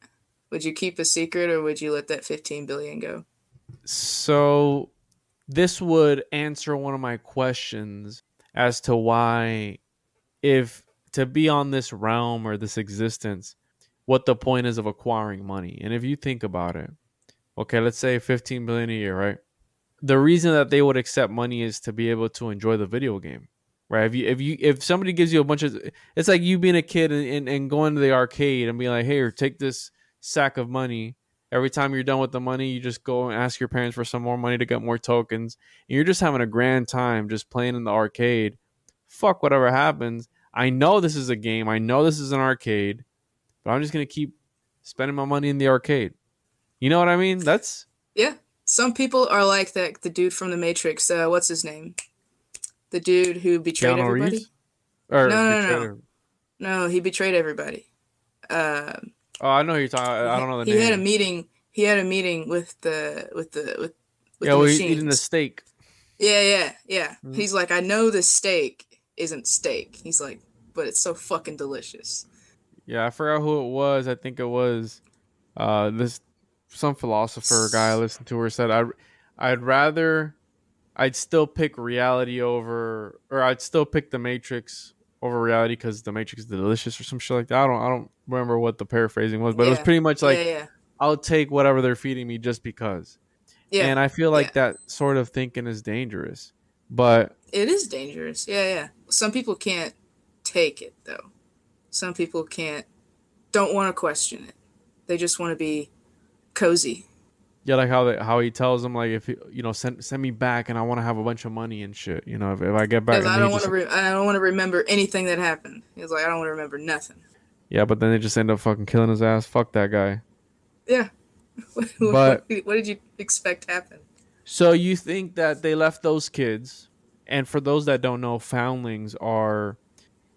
Would you keep a secret, or would you let that fifteen billion dollars go? So this would answer one of my questions as to why, if to be on this realm or this existence, what the point is of acquiring money. And if you think about it, okay, let's say fifteen billion dollars a year, right? The reason that they would accept money is to be able to enjoy the video game. Right. If you if you if somebody gives you a bunch of, it's like you being a kid and, and, and going to the arcade and being like, hey, take this sack of money. Every time you're done with the money, you just go and ask your parents for some more money to get more tokens, and you're just having a grand time just playing in the arcade. Fuck whatever happens. I know this is a game, I know this is an arcade, but I'm just gonna keep spending my money in the arcade. You know what I mean? That's yeah, some people are like that. The dude from the Matrix, uh what's his name, the dude who betrayed Keanu everybody or no no no, no no he betrayed everybody. uh Oh, I know who you're talking about. I don't know the he name. He had a meeting. He had a meeting with the with the with. with yeah, the well, he's eating the steak. Yeah, yeah, yeah. Mm-hmm. He's like, I know the steak isn't steak. He's like, but it's so fucking delicious. Yeah, I forgot who it was. I think it was uh, this some philosopher guy I listened to, who said I I'd rather I'd still pick reality over, or I'd still pick the Matrix over reality, because the Matrix is delicious or some shit like that. I don't I don't remember what the paraphrasing was, but yeah. It was pretty much like, yeah, yeah. I'll take whatever they're feeding me just because. Yeah. And I feel like yeah. that sort of thinking is dangerous. But it is dangerous. Yeah, yeah. Some people can't take it though. Some people can't don't want to question it. They just want to be cozy. Yeah, like how they, how he tells them, like, if he, you know, send send me back, and I want to have a bunch of money and shit. You know, if, if I get back, I don't want to re- I don't want to remember anything that happened. He's like, I don't want to remember nothing. Yeah, but then they just end up fucking killing his ass. Fuck that guy. Yeah. What, but, what did you expect happened? So you think that they left those kids, and for those that don't know, foundlings are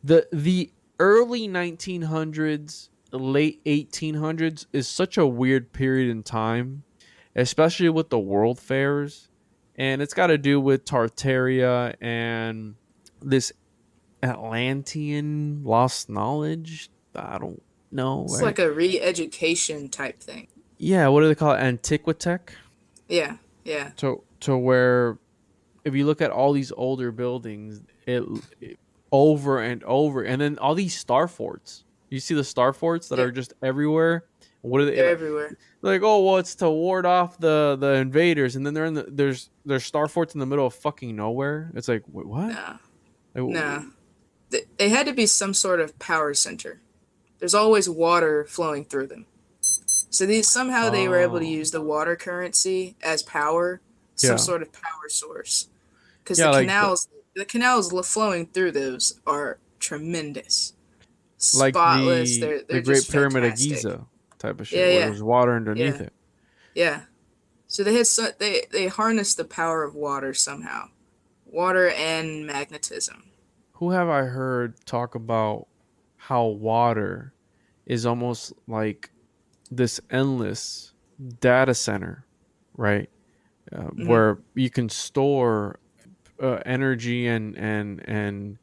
the the early nineteen hundreds, late eighteen hundreds is such a weird period in time. Especially with the world fairs And it's got to do with Tartaria and this Atlantean lost knowledge. I don't know. It's like a re-education type thing. Yeah, what do they call it? Antiquitech? Yeah, yeah. To to where if you look at all these older buildings, it, it over and over, and then all these star forts. You see the star forts that yeah. are just everywhere. What are they? They're everywhere. They're like, oh well, it's to ward off the, the invaders, and then they're in the there's there's star forts in the middle of fucking nowhere. It's like, wait, what? Nah. Like, nah. Th- they had to be some sort of power center. There's always water flowing through them. So these somehow they oh. were able to use the water currency as power, some yeah. sort of power source. Because yeah, the like canals, the-, the canals flowing through those are tremendous, spotless. Like the, they're, they're the Great Pyramid fantastic. Of Giza. Type of shit yeah, where yeah. there's water underneath yeah. it. Yeah. So they had so, they they harnessed the power of water somehow. Water and magnetism. Who have I heard talk about how water is almost like this endless data center, right? Uh, mm-hmm. Where you can store uh, energy and and and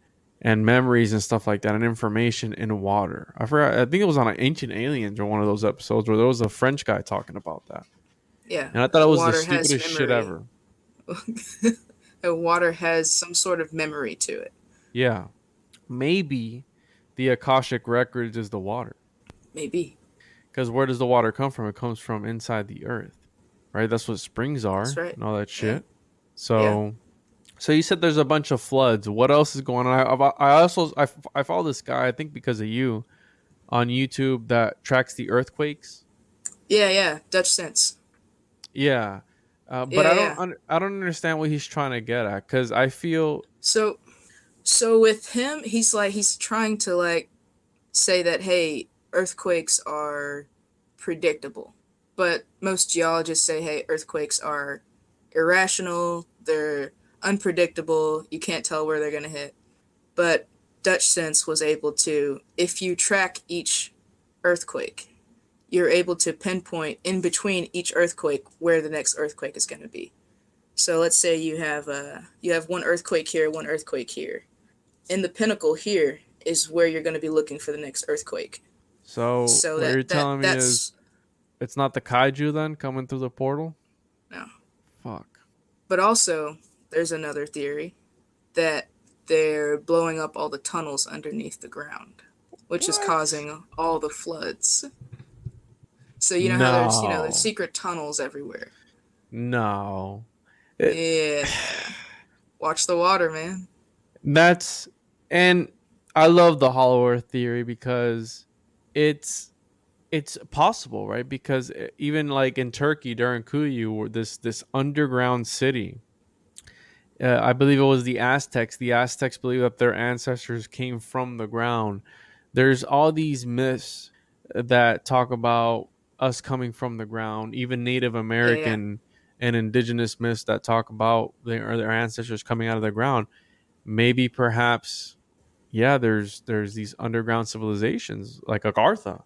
and memories and stuff like that, and information in water. I forgot. I think it was on an Ancient Aliens or one of those episodes where there was a French guy talking about that. Yeah. And I thought it was the stupidest shit ever. Water has some sort of memory to it. Yeah. Maybe the Akashic Records is the water. Maybe. Because where does the water come from? It comes from inside the earth, right? That's what springs are. That's right. And all that shit. Yeah. So... Yeah. So you said there's a bunch of floods. What else is going on? I, I also I, I follow this guy, I think because of you, on YouTube that tracks the earthquakes. Yeah, yeah, Dutch Sense. Yeah, uh, but yeah, I don't yeah. I don't understand what he's trying to get at, because I feel so. So with him, he's like he's trying to like say that hey, earthquakes are predictable, but most geologists say hey, earthquakes are irrational. They're unpredictable, you can't tell where they're going to hit. But Dutch Sense was able to, if you track each earthquake, you're able to pinpoint in between each earthquake where the next earthquake is going to be. So let's say you have a, you have one earthquake here, one earthquake here. In the pinnacle here is where you're going to be looking for the next earthquake. So, so what that, you're that, telling me is it's not the kaiju then coming through the portal? No. Fuck. But also... there's another theory that they're blowing up all the tunnels underneath the ground, which what? is causing all the floods. So you know no. how there's you know there's secret tunnels everywhere. No. It, yeah. Watch the water, man. That's and I love the hollow earth theory because it's it's possible, right? Because even like in Turkey during Kuyu, this this underground city. Uh, I believe it was the Aztecs. The Aztecs believe that their ancestors came from the ground. There's all these myths that talk about us coming from the ground, even Native American yeah. and indigenous myths that talk about their, their ancestors coming out of the ground. Maybe perhaps, yeah, there's there's these underground civilizations like Agartha.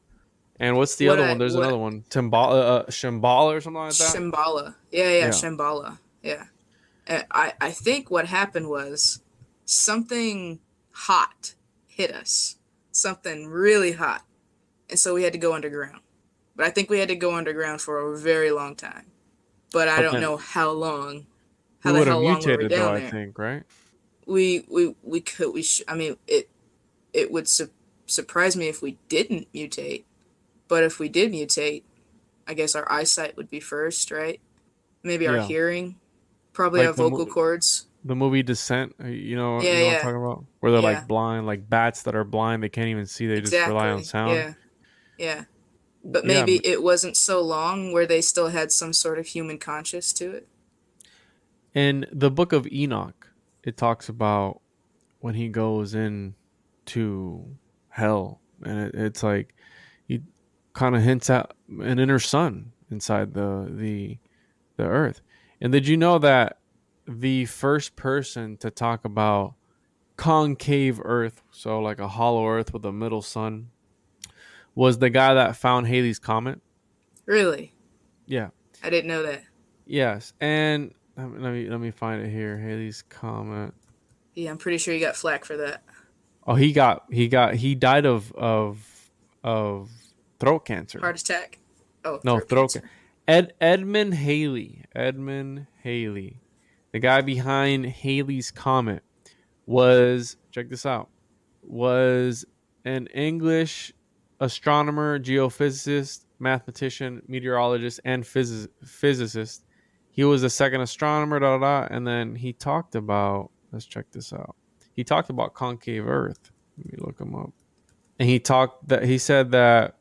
And what's the what other I, one? There's what, another one. Timbala, uh, Shambhala or something like that? Shambhala. Yeah, yeah, yeah. Shambhala. Yeah. I, I think what happened was something hot hit us, something really hot. And so we had to go underground. But I think we had to go underground for a very long time. But I okay. don't know how long. How we the hell long were we down though, there? I think, right? We we we could we sh- I mean it it would su- surprise me if we didn't mutate. But if we did mutate, I guess our eyesight would be first, right? Maybe our yeah. hearing. Probably like have vocal mo- cords. The movie Descent, you know, yeah, you know yeah. what I'm talking about? Where they're yeah. like blind, like bats that are blind. They can't even see. They exactly. just rely on sound. Yeah, yeah. But maybe yeah. it wasn't so long where they still had some sort of human conscious to it. In the Book of Enoch, it talks about when he goes in to hell. And it, it's like he kind of hints at an inner sun inside the the the earth. And did you know that the first person to talk about concave earth, so like a hollow earth with a middle sun, was the guy that found Halley's Comet? Really? Yeah. I didn't know that. Yes. And Let me let me find it here. Haley's Comet. Yeah, I'm pretty sure he got flack for that. Oh, he got he got he died of of of throat cancer. Heart attack. Oh no, throat, throat cancer. Ed Edmond Halley. Edmond Halley. The guy behind Haley's Comet was, check this out, was an English astronomer, geophysicist, mathematician, meteorologist, and phys- physicist. He was the second astronomer, da, da, da, and then he talked about, let's check this out. He talked about concave Earth. Let me look him up. And he talked that he said that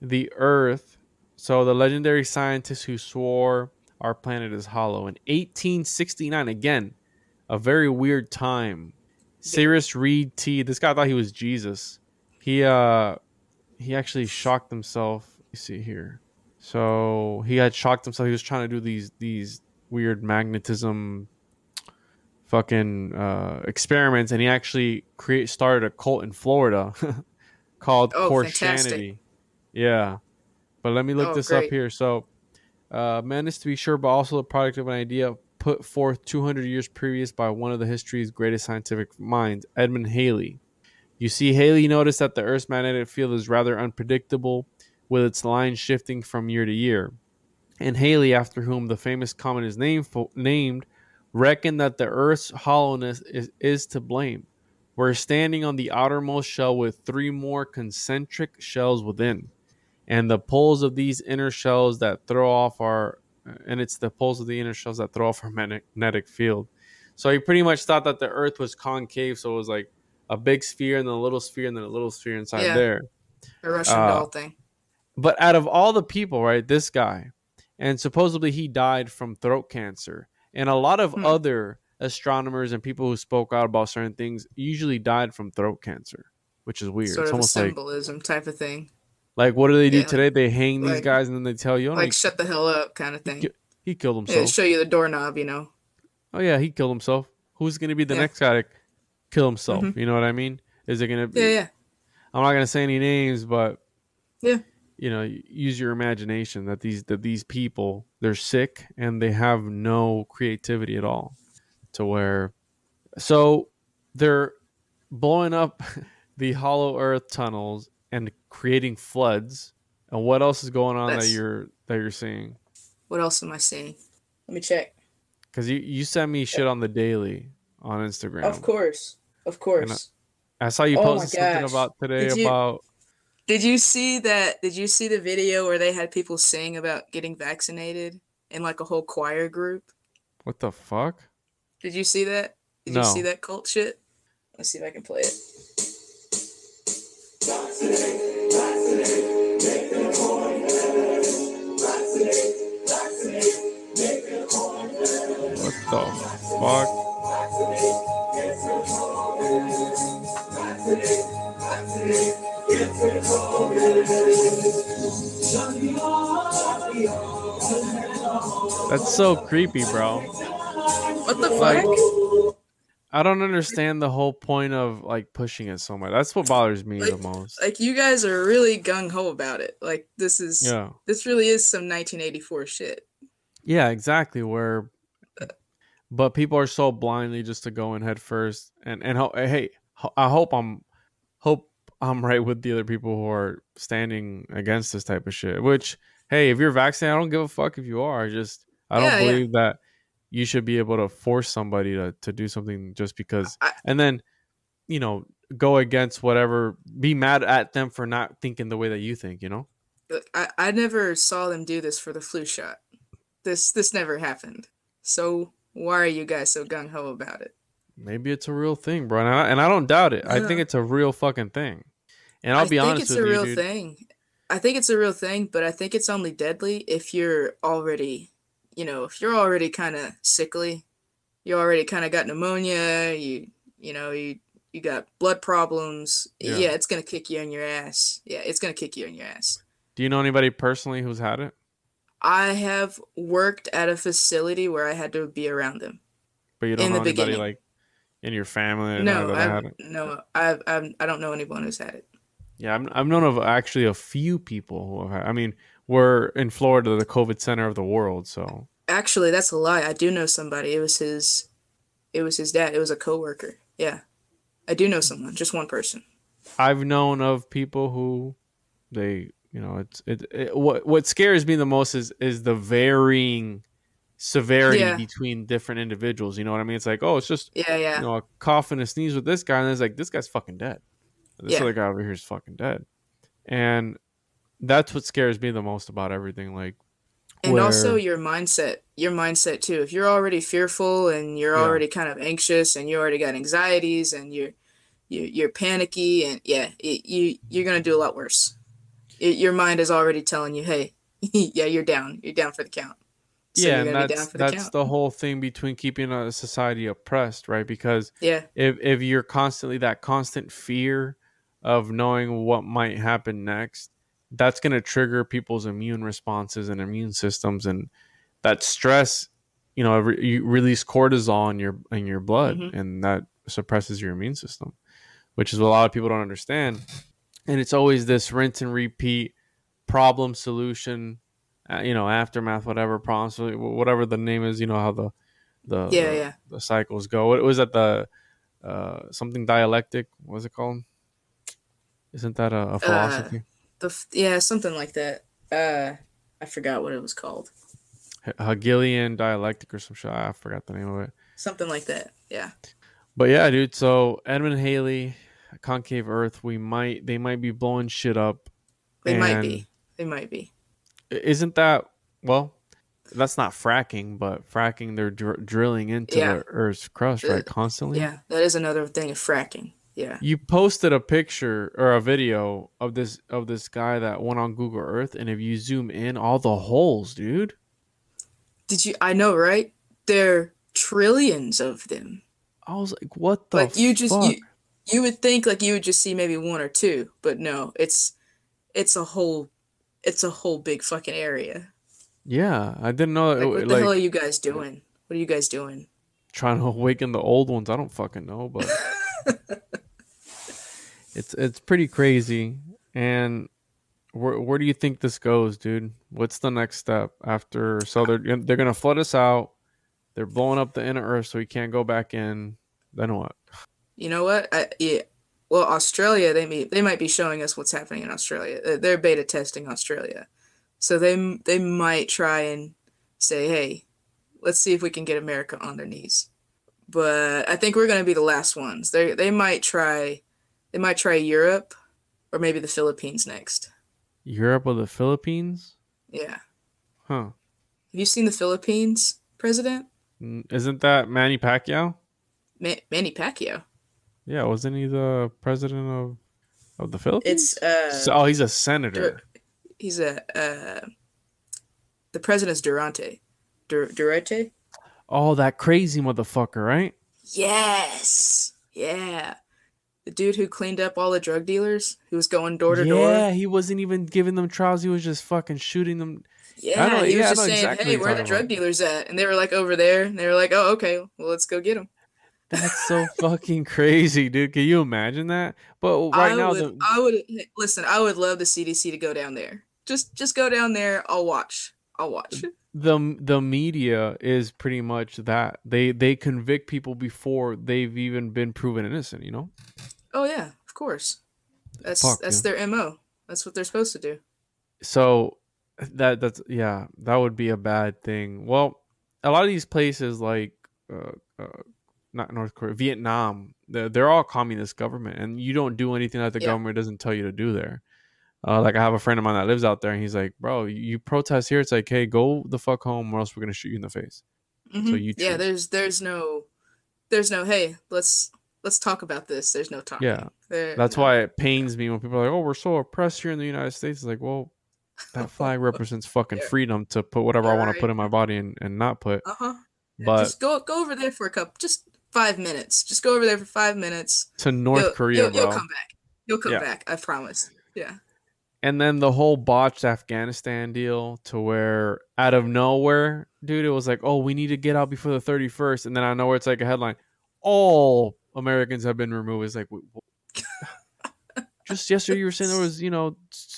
the Earth, so the legendary scientist who swore our planet is hollow in eighteen sixty-nine, again, a very weird time. Cyrus Reed T. This guy thought he was Jesus. He uh he actually shocked himself. You see here. So he had shocked himself. He was trying to do these these weird magnetism fucking uh, experiments, and he actually create started a cult in Florida called oh, Christianity. Fantastic. Yeah, but let me look oh, this great. up here. So uh, man is to be sure, but also the product of an idea put forth two hundred years previous by one of the history's greatest scientific minds, Edmond Halley. You see, Halley noticed that the Earth's magnetic field is rather unpredictable, with its lines shifting from year to year. And Halley, after whom the famous comet is named, named reckoned that the Earth's hollowness is, is to blame. We're standing on the outermost shell with three more concentric shells within, and the poles of these inner shells that throw off our and it's the poles of the inner shells that throw off our magnetic field. So he pretty much thought that the Earth was concave, so it was like a big sphere and then a little sphere and then a little sphere inside yeah, there. A Russian uh, doll thing. But out of all the people, right, this guy, and supposedly he died from throat cancer, and a lot of hmm. other astronomers and people who spoke out about certain things usually died from throat cancer, which is weird. Sort it's of almost a symbolism like, type of thing. Like, what do they do yeah, today? They hang like, these guys and then they tell you. Oh, like, he, shut the hell up kind of thing. He, he killed himself. Yeah, show you the doorknob, you know. Oh, yeah, he killed himself. Who's going to be the yeah. next guy to kill himself? Mm-hmm. You know what I mean? Is it going to be? Yeah, yeah. I'm not going to say any names, but. Yeah. You know, use your imagination that these that these people, they're sick and they have no creativity at all to where. So they're blowing up the hollow earth tunnels and creating floods. And what else is going on That's, that you're that you're seeing? What else am I seeing? Let me check. Because you, you send me shit on the daily on Instagram. Of course. Of course. I, I saw you oh posted something about today Did about. You- Did you see that? Did you see the video where they had people sing about getting vaccinated in like a whole choir group? What the fuck? Did you see that? Did no. you see that cult shit? Let's see if I can play it. Vaccinate, vaccinate, make them coin letters. Vaccinate, vaccinate, make them coin letters. What the fuck? Vaccinate, get them coin letters. Vaccinate, vaccinate. That's so creepy, bro. What the like, fuck? I don't understand the whole point of like pushing it so much. That's what bothers me like, the most. Like, you guys are really gung-ho about it. Like, this is yeah. this really is some nineteen eighty-four shit. Yeah, exactly. Where, but people are so blindly just to go in head first. And and ho- hey, ho- I hope I'm hope. I'm right with the other people who are standing against this type of shit, which, hey, if you're vaccinated, I don't give a fuck if you are. I just, I yeah, don't believe yeah. that you should be able to force somebody to, to do something just because, I, and then, you know, go against whatever, be mad at them for not thinking the way that you think, you know? I, I never saw them do this for the flu shot. This, this never happened. So why are you guys so gung-ho about it? Maybe it's a real thing, bro. And I, and I don't doubt it. Yeah. I think it's a real fucking thing. And I'll I be honest with you, I think it's a real dude. thing. I think it's a real thing, but I think it's only deadly if you're already, you know, if you're already kind of sickly, you already kind of got pneumonia, you you know, you you got blood problems. Yeah, yeah it's going to kick you in your ass. Yeah, it's going to kick you in your ass. Do you know anybody personally who's had it? I have worked at a facility where I had to be around them. But you don't in know the anybody beginning. like in your family? No, I've, no, I've, I've, I don't know anyone who's had it. Yeah, I'm, I've known of actually a few people who have had, I mean, we're in Florida, the COVID center of the world, so Actually, that's a lie. I do know somebody. It was his, it was his dad. It was a coworker. Yeah, I do know someone. Just one person. I've known of people who, they, you know, it's it. it what what scares me the most is is the varying severity yeah. between different individuals. You know what I mean? It's like, oh, it's just yeah, yeah. you know, a cough and a sneeze with this guy, and then it's like, this guy's fucking dead. This yeah. other guy over here is fucking dead, and that's what scares me the most about everything. Like. And where... also your mindset, your mindset too. If you're already fearful and you're yeah. already kind of anxious and you already got anxieties and you're, you, you're panicky and yeah, it, you, you're going to do a lot worse. It, your mind is already telling you, hey, yeah, you're down. You're down for the count. So yeah. And that's, the, that's the whole thing between keeping a society oppressed, right? Because yeah. if, if you're constantly that constant fear of knowing what might happen next, that's going to trigger people's immune responses and immune systems, and that stress, you know, re- you release cortisol in your in your blood, mm-hmm. and that suppresses your immune system, which is what a lot of people don't understand. And it's always this rinse and repeat problem solution, uh, you know, aftermath, whatever problem, whatever the name is, you know how the the yeah, the, yeah. the cycles go. What was that, the uh, something dialectic? What's it called? Isn't that a, a philosophy? Uh. The yeah, something like that. Uh, I forgot what it was called. Hegelian dialectic or some shit. I forgot the name of it. Something like that. Yeah. But yeah, dude. So Edmond Halley, concave Earth. We might. They might be blowing shit up. They might be. They might be. Isn't that well? That's not fracking, but fracking. They're dr- drilling into yeah. the Earth's crust, right? Constantly. Yeah, that is another thing of fracking. Yeah. You posted a picture or a video of this of this guy that went on Google Earth, and if you zoom in, all the holes, dude. Did you? I know, right? There are trillions of them. I was like, what the? Like you just fuck? you you would think like you would just see maybe one or two, but no, it's it's a whole it's a whole big fucking area. Yeah, I didn't know. Like, what the like, hell are you guys doing? What are you guys doing? Trying to awaken the old ones. I don't fucking know, but. It's it's pretty crazy, and where where do you think this goes, dude? What's the next step after? So they're they're gonna flood us out. They're blowing up the inner Earth, so we can't go back in. Then what? You know what? I, yeah. Well, Australia they may, they might be showing us what's happening in Australia. They're beta testing Australia, so they they might try and say, hey, let's see if we can get America on their knees. But I think we're gonna be the last ones. They they might try. They might try Europe or maybe the Philippines next. Europe or the Philippines? Yeah. Huh. Have you seen the Philippines president? Isn't that Manny Pacquiao? Ma- Manny Pacquiao? Yeah, wasn't he the president of, of the Philippines? It's uh, so, oh, he's a senator. Dur- he's a... Uh, the president's Durante. Dur- Durante? Oh, that crazy motherfucker, right? Yes! Yeah. The dude who cleaned up all the drug dealers, who was going door to door. Yeah, he wasn't even giving them trials. He was just fucking shooting them. Yeah, he was yeah, just saying, exactly hey, where are the drug about. dealers at? And they were like, over there. And they were like, oh, okay, well, let's go get them. That's so fucking crazy, dude. Can you imagine that? But right I now... Would, the... I would Listen, I would love the C D C to go down there. Just just go down there. I'll watch. I'll watch. The the media is pretty much that. They, they convict people before they've even been proven innocent, you know? Oh yeah, of course. That's Fuck, that's yeah. their M O. That's what they're supposed to do. So that that's yeah, that would be a bad thing. Well, a lot of these places like uh, uh, not North Korea, Vietnam, they're, they're all communist government, and you don't do anything that the yeah. government doesn't tell you to do there. Uh, like I have a friend of mine that lives out there, and he's like, "Bro, you protest here, it's like, hey, go the fuck home, or else we're gonna shoot you in the face." Mm-hmm. So you choose. Yeah, there's there's no there's no hey, let's. Let's talk about this. There's no talking. Yeah, there, that's no. why it pains me when people are like, "Oh, we're so oppressed here in the United States." It's like, well, that flag represents fucking yeah. freedom to put whatever All I want right. to put in my body and, and not put. Uh huh. But just go go over there for a couple, just five minutes. Just go over there for five minutes to North you'll, Korea. You'll, bro. you'll come back. You'll come yeah. back. I promise. Yeah. And then the whole botched Afghanistan deal to where out of nowhere, dude, it was like, "Oh, we need to get out before the thirty-first," and then I know where it's like a headline, all Americans have been removed. It's like, just yesterday you were saying there was, you know,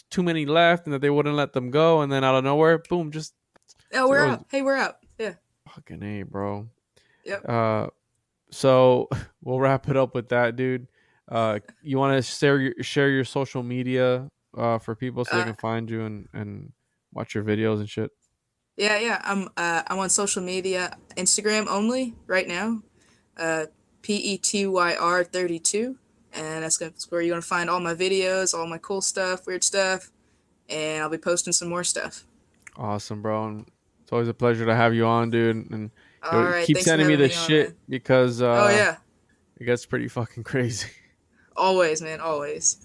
too many left and that they wouldn't let them go. And then out of nowhere, boom, just. Oh, we're out. Hey, we're out. Yeah. Fucking A, bro. Yep. Uh, so we'll wrap it up with that, dude. Uh, you want to share your, share your social media uh, for people so uh, they can find you and, and watch your videos and shit? Yeah, yeah. I'm uh, I'm on social media, Instagram only right now, uh, P E T Y R thirty-two. And that's, gonna, that's where you're going to find all my videos, all my cool stuff, weird stuff. And I'll be posting some more stuff. Awesome, bro. And it's always a pleasure to have you on, dude. And, and all right, keep sending me this me on, shit man. because uh, oh, yeah. It gets pretty fucking crazy. Always, man. Always.